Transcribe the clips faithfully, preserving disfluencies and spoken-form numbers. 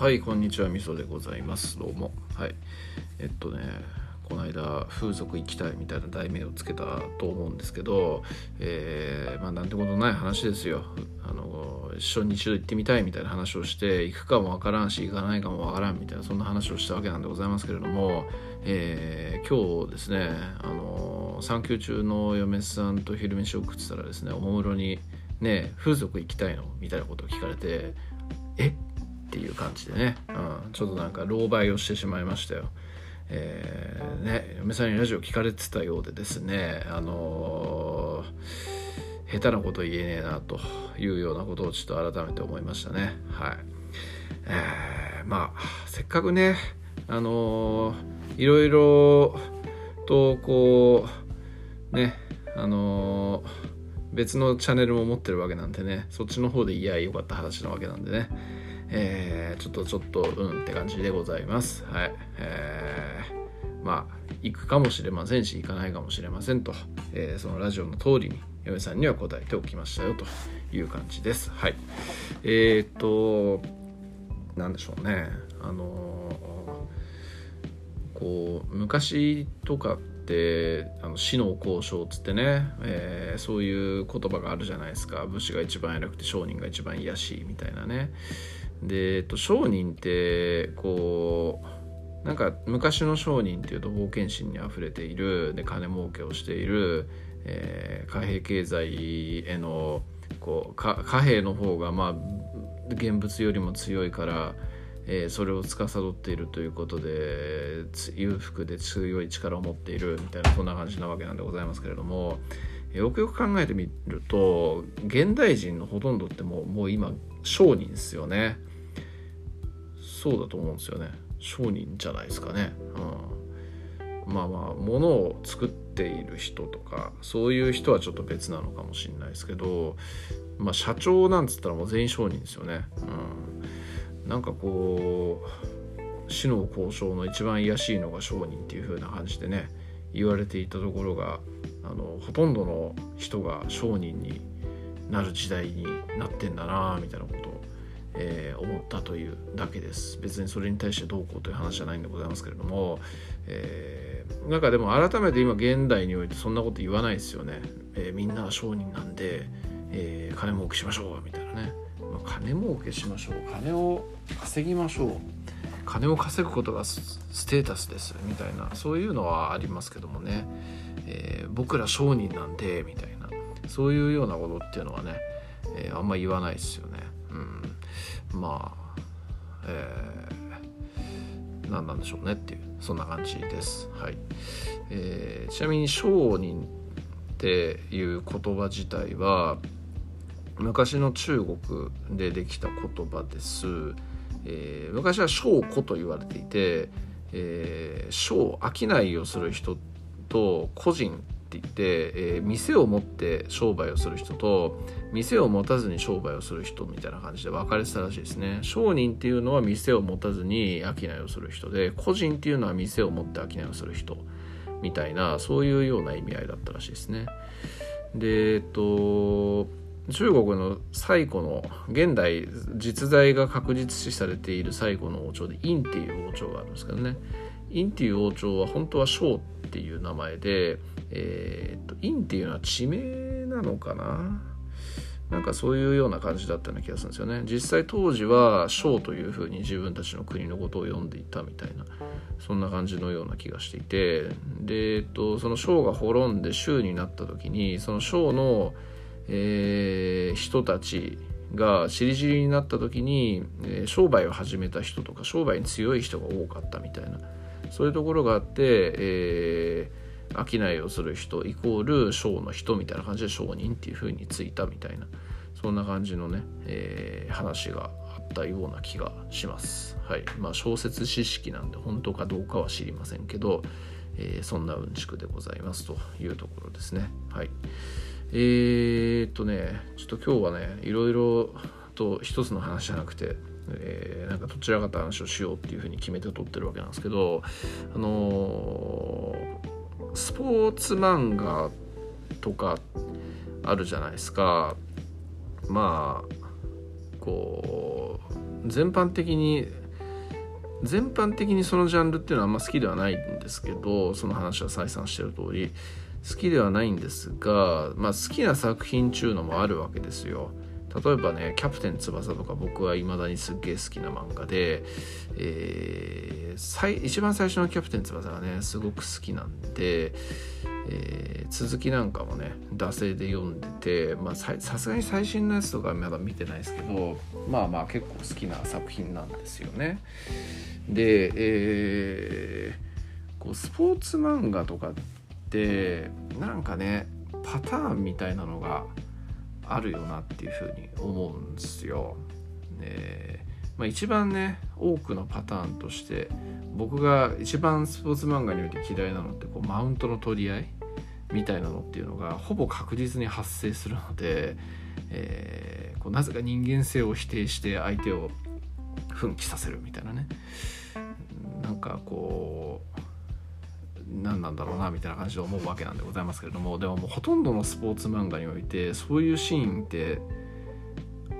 はい、こんにちは、みそでございます。どうも。はい。えっとね、この間、風俗行きたいみたいな題名をつけたと思うんですけど、えー、まあ、なんてことない話ですよ。あの、一生に一度行ってみたいみたいな話をして、行くかもわからんし、行かないかもわからんみたいな、そんな話をしたわけなんでございますけれども、えー、今日ですね、あの、産休中の嫁さんと昼飯を食ってたらですね、おもむろに、ね、風俗行きたいのみたいなことを聞かれて、えっていう感じでね、うん、ちょっとなんか狼狽をしてしまいましたよ。えーね、嫁さんにラジオ聞かれてたようでですね、あのー、下手なこと言えねえなというようなことをちょっと改めて思いましたね。はい。えー、まあせっかくね、あのー、いろいろとこうね、あのー、別のチャンネルも持ってるわけなんでね、そっちの方でいや良かった話なわけなんでね。えー、ちょっとちょっとうんって感じでございます。はい。えー、まあ行くかもしれませんし行かないかもしれませんと、えー、そのラジオの通りに嫁さんには答えておきましたよという感じです。はい。えー、っとなんでしょうね。あのー、こう昔とかってあの士農工商つってね、えー、そういう言葉があるじゃないですか。武士が一番偉くて商人が一番卑しいみたいなね。で、えっと、商人ってこうなんか昔の商人っていうと冒険心にあふれているで金儲けをしている、えー、貨幣経済へのこう貨幣の方が、まあ、現物よりも強いから、えー、それを司っているということで裕福で強い力を持っているみたいなそんな感じなわけなんでございますけれども、よくよく考えてみると現代人のほとんどってもう、もう今商人ですよね。そうだと思うんですよね。商人じゃないですかね、うん、まあまあ物を作っている人とかそういう人はちょっと別なのかもしれないですけど、まあ社長なんつったらもう全員商人ですよね、うん、なんかこう士農工商の一番卑しいのが商人っていう風な感じでね言われていたところが、あのほとんどの人が商人になる時代になってんだなみたいなことをえー、思ったというだけです。別にそれに対してどうこうという話じゃないんでございますけれども、えー、なんかでも改めて今現代においてそんなこと言わないですよね、えー、みんなは商人なんで、えー、金儲けしましょうみたいなね、まあ、金儲けしましょう、金を稼ぎましょう、金を稼ぐことがステータスですみたいなそういうのはありますけどもね、えー、僕ら商人なんでみたいなそういうようなことっていうのはね、えー、あんま言わないですよね。うん、まあ、えー、何なんでしょうねっていうそんな感じです。はい。えー、ちなみに商人っていう言葉自体は昔の中国でできた言葉です。えー、昔は商戸と言われていて、えー、商商いをする人と個人って言って、えー、店を持って商売をする人と店を持たずに商売をする人みたいな感じで分かれてたらしいですね。商人っていうのは店を持たずに商いをする人で、個人っていうのは店を持って商いをする人みたいなそういうような意味合いだったらしいですね。で、えっと中国の最古の現代実在が確実視されている最古の王朝で殷っていう王朝があるんですけどね、殷っていう王朝は本当は商っていう名前で、えー、っと殷っていうのは地名なのかな、なんかそういうような感じだったような気がするんですよね。実際当時は商というふうに自分たちの国のことを呼んでいたみたいなそんな感じのような気がしていて、で、えー、っとその商が滅んで州になった時にその商のえー、人たちがしりじりになった時に、えー、商売を始めた人とか商売に強い人が多かったみたいなそういうところがあって、えー、商いをする人イコール商の人みたいな感じで商人っていう風についたみたいなそんな感じのね、えー、話があったような気がします。はい、まあ小説知識なんで本当かどうかは知りませんけど、えー、そんなうんちくでございますというところですね。はい。えーっとね、ちょっと今日はねいろいろと一つの話じゃなくて、えー、なんかどちらかと話をしようっていうふうに決めて撮ってるわけなんですけど、あのー、スポーツ漫画とかあるじゃないですか。まあこう全般的に全般的にそのジャンルっていうのはあんま好きではないんですけど、その話は再三してる通り好きではないんですが、まあ、好きな作品中のもあるわけですよ。例えばね、キャプテン翼とか僕は未だにすっげえ好きな漫画で、えー、最一番最初のキャプテン翼がねすごく好きなんで、えー、続きなんかもね惰性で読んでて、まあ、さすがに最新のやつとかまだ見てないですけど、まあまあ結構好きな作品なんですよね。で、えー、こうスポーツ漫画とかってなんかねパターンみたいなのがあるよなっていうふうに思うんですよ。えーまあ、一番ね多くのパターンとして僕が一番スポーツ漫画において嫌いなのってこうマウントの取り合いみたいなのっていうのがほぼ確実に発生するので、えー、こうなぜか人間性を否定して相手を奮起させるみたいなね、なんかこう何なんだろうなみたいな感じで思うわけなんでございますけれども、でももうほとんどのスポーツ漫画においてそういうシーンって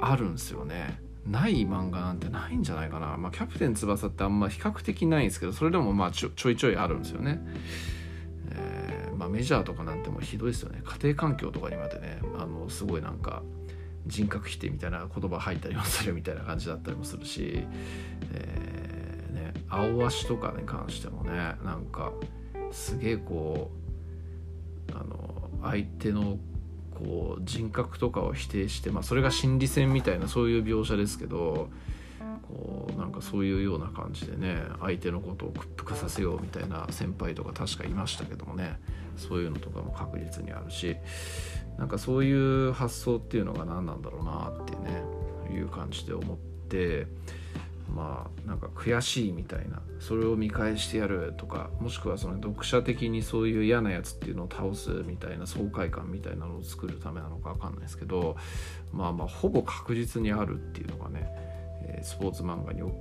あるんですよね。ない漫画なんてないんじゃないかな。まあキャプテン翼ってあんま比較的ないんですけど、それでもまあちょ、ちょいちょいあるんですよね。えー、まあメジャーとかなんてもうひどいですよね。家庭環境とかにまでね、あのすごいなんか人格否定みたいな言葉入ったりもするみたいな感じだったりもするし、えー、ね、青足とかに関してもね、なんかすげえこうあの相手のこう人格とかを否定して、まあ、それが心理戦みたいなそういう描写ですけど、こうなんかそういうような感じでね相手のことを屈服させようみたいな先輩とか確かいましたけどもね、そういうのとかも確実にあるし、なんかそういう発想っていうのが何なんだろうなってねいう感じで思って、まあ、なんか悔しいみたいな、それを見返してやるとか、もしくはその読者的にそういう嫌なやつっていうのを倒すみたいな爽快感みたいなのを作るためなのか分かんないですけど、まあまあほぼ確実にあるっていうのがねスポーツ漫画の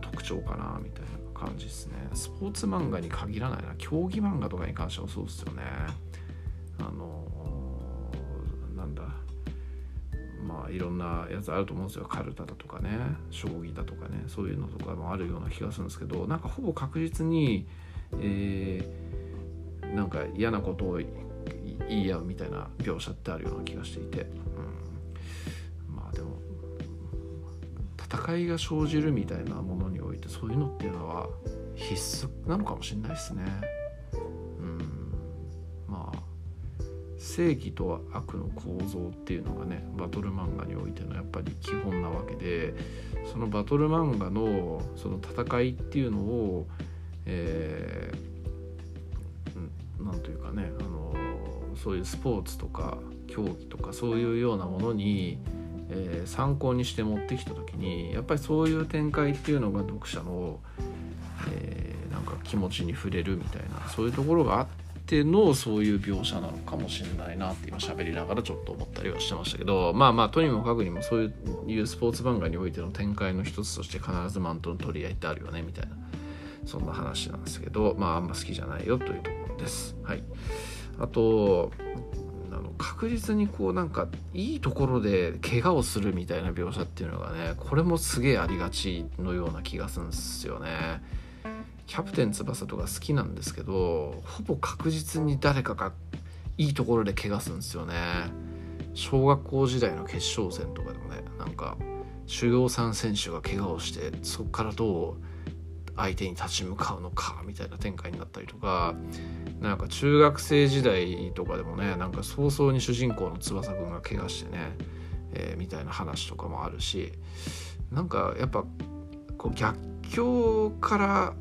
特徴かなみたいな感じですね。スポーツ漫画に限らないな、競技漫画とかに関してもそうですよね。あのー、なんだまあ、いろんなやつあると思うんですよ。カルタだとかね、将棋だとかね、そういうのとかもあるような気がするんですけど、なんかほぼ確実に、えー、なんか嫌なことを言い合うみたいな描写ってあるような気がしていて、うん、まあでも戦いが生じるみたいなものにおいてそういうのっていうのは必須なのかもしれないですね。正義と悪の構造っていうのがねバトル漫画においてのやっぱり基本なわけで、そのバトル漫画のその戦いっていうのを、えー、なんというかね、あのそういうスポーツとか競技とかそういうようなものに、えー、参考にして持ってきた時にやっぱりそういう展開っていうのが読者の、えー、なんか気持ちに触れるみたいな、そういうところがあってのそういう描写なのかもしれないなって今喋りながらちょっと思ったりはしてましたけど、まあまあとにもかくにもそういうスポーツ漫画においての展開の一つとして必ずマウントの取り合いってあるよねみたいな、そんな話なんですけど、まああんま好きじゃないよというところです。はい。あとあの確実にこうなんかいいところで怪我をするみたいな描写っていうのがね、これもすげえありがちのような気がするんですよね。キャプテン翼とか好きなんですけど、ほぼ確実に誰かがいいところで怪我するんですよね。小学校時代の決勝戦とかでもね、なんか主要さん選手が怪我をしてそこからどう相手に立ち向かうのかみたいな展開になったりとか、なんか中学生時代とかでもね、なんか早々に主人公の翼くんが怪我してね、えー、みたいな話とかもあるし、なんかやっぱこう逆境から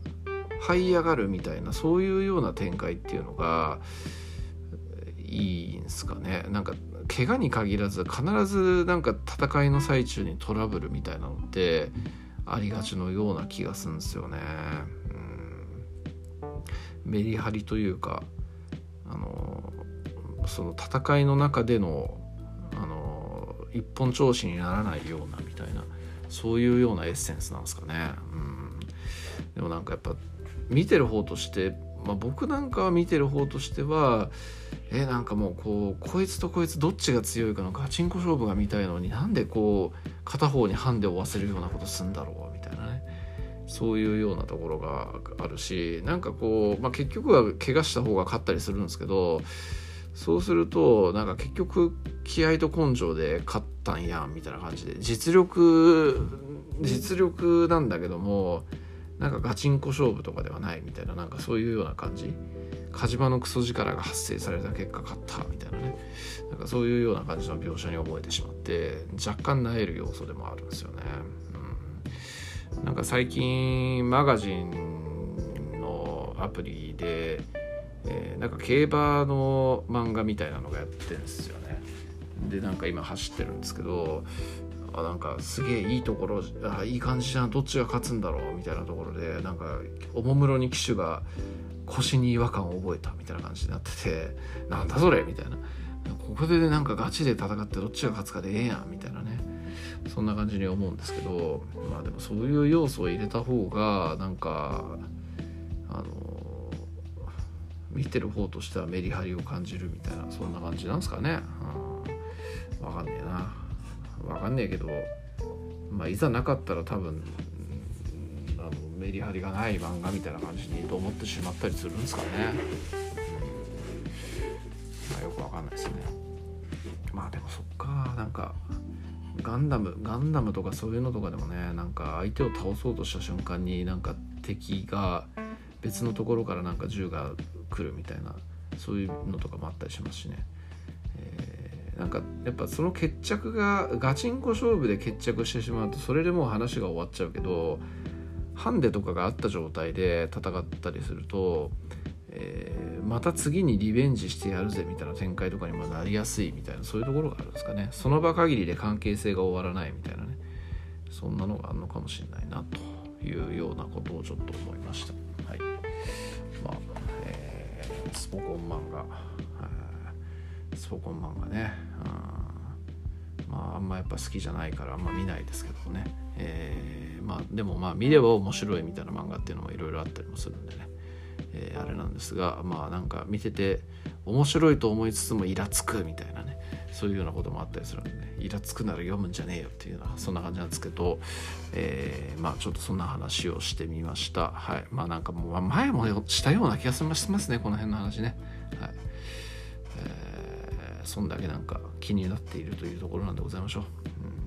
這い上がるみたいなそういうような展開っていうのがいいんすかね。なんか怪我に限らず必ずなんか戦いの最中にトラブルみたいなのってありがちのような気がするんですよね。うん、メリハリというか、あのその戦いの中での、あの一本調子にならないようなみたいなそういうようなエッセンスなんですかね。うん、でもなんかやっぱ見てる方として、まあ、僕なんかは見てる方としてはえなんかもうこうこいつとこいつどっちが強いかのガチンコ勝負が見たいのに、なんでこう片方にハンデを負わせるようなことすんだろうみたいなね、そういうようなところがあるし、なんかこう、まあ、結局は怪我した方が勝ったりするんですけど、そうするとなんか結局気合と根性で勝ったんやみたいな感じで、実力実力なんだけどもなんかガチンコ勝負とかではないみたいな、なんかそういうような感じ、カジマのクソ力が発生された結果勝ったみたいなね、なんかそういうような感じの描写に覚えてしまって若干萎える要素でもあるんですよね、うん、なんか最近マガジンのアプリで、えー、なんか競馬の漫画みたいなのがやってるんですよね。でなんか今走ってるんですけど、あなんかすげえいいところ、あいい感じじゃん、どっちが勝つんだろうみたいなところで、なんかおもむろに騎手が腰に違和感を覚えたみたいな感じになってて、なんだそれみたいな、ここでなんかガチで戦ってどっちが勝つかでええやんみたいなね、そんな感じに思うんですけど、まあでもそういう要素を入れた方がなんかあの見てる方としてはメリハリを感じるみたいな、そんな感じなんですかね、うん、分かんねえな分かんねえけど、まあ、いざなかったら多分あのメリハリがない漫画みたいな感じにと思ってしまったりするんですかね、まあ、よく分かんないですね。まあでもそっか、なんかガンダムガンダムとかそういうのとかでもね、なんか相手を倒そうとした瞬間になんか敵が別のところからなんか銃が来るみたいな、そういうのとかもあったりしますしね、えー、なんかやっぱその決着がガチンコ勝負で決着してしまうとそれでもう話が終わっちゃうけど、ハンデとかがあった状態で戦ったりすると、えー、また次にリベンジしてやるぜみたいな展開とかにもなりやすいみたいな、そういうところがあるんですかね。その場限りで関係性が終わらないみたいなね、そんなのがあるのかもしれないなというようなことをちょっと思いました。はい、まあ、えー、スポコン漫画、スポコン漫画ね、うん、まああんまやっぱ好きじゃないからあんま見ないですけどね、えー、まあでもまあ見れば面白いみたいな漫画っていうのもいろいろあったりもするんでね、えー、あれなんですが、まあなんか見てて面白いと思いつつもイラつくみたいなね、そういうようなこともあったりするんで、ね、イラつくなら読むんじゃねえよっていうような、そんな感じなんですけど、えー、まあちょっとそんな話をしてみました。はい、まあなんかもう前もしたような気がしますね、この辺の話ね。はい、えー、そんだけなんか気になっているというところなんでございましょう。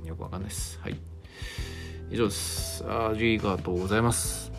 うん、よくわかんないです。はい、以上です。ありがとうございます。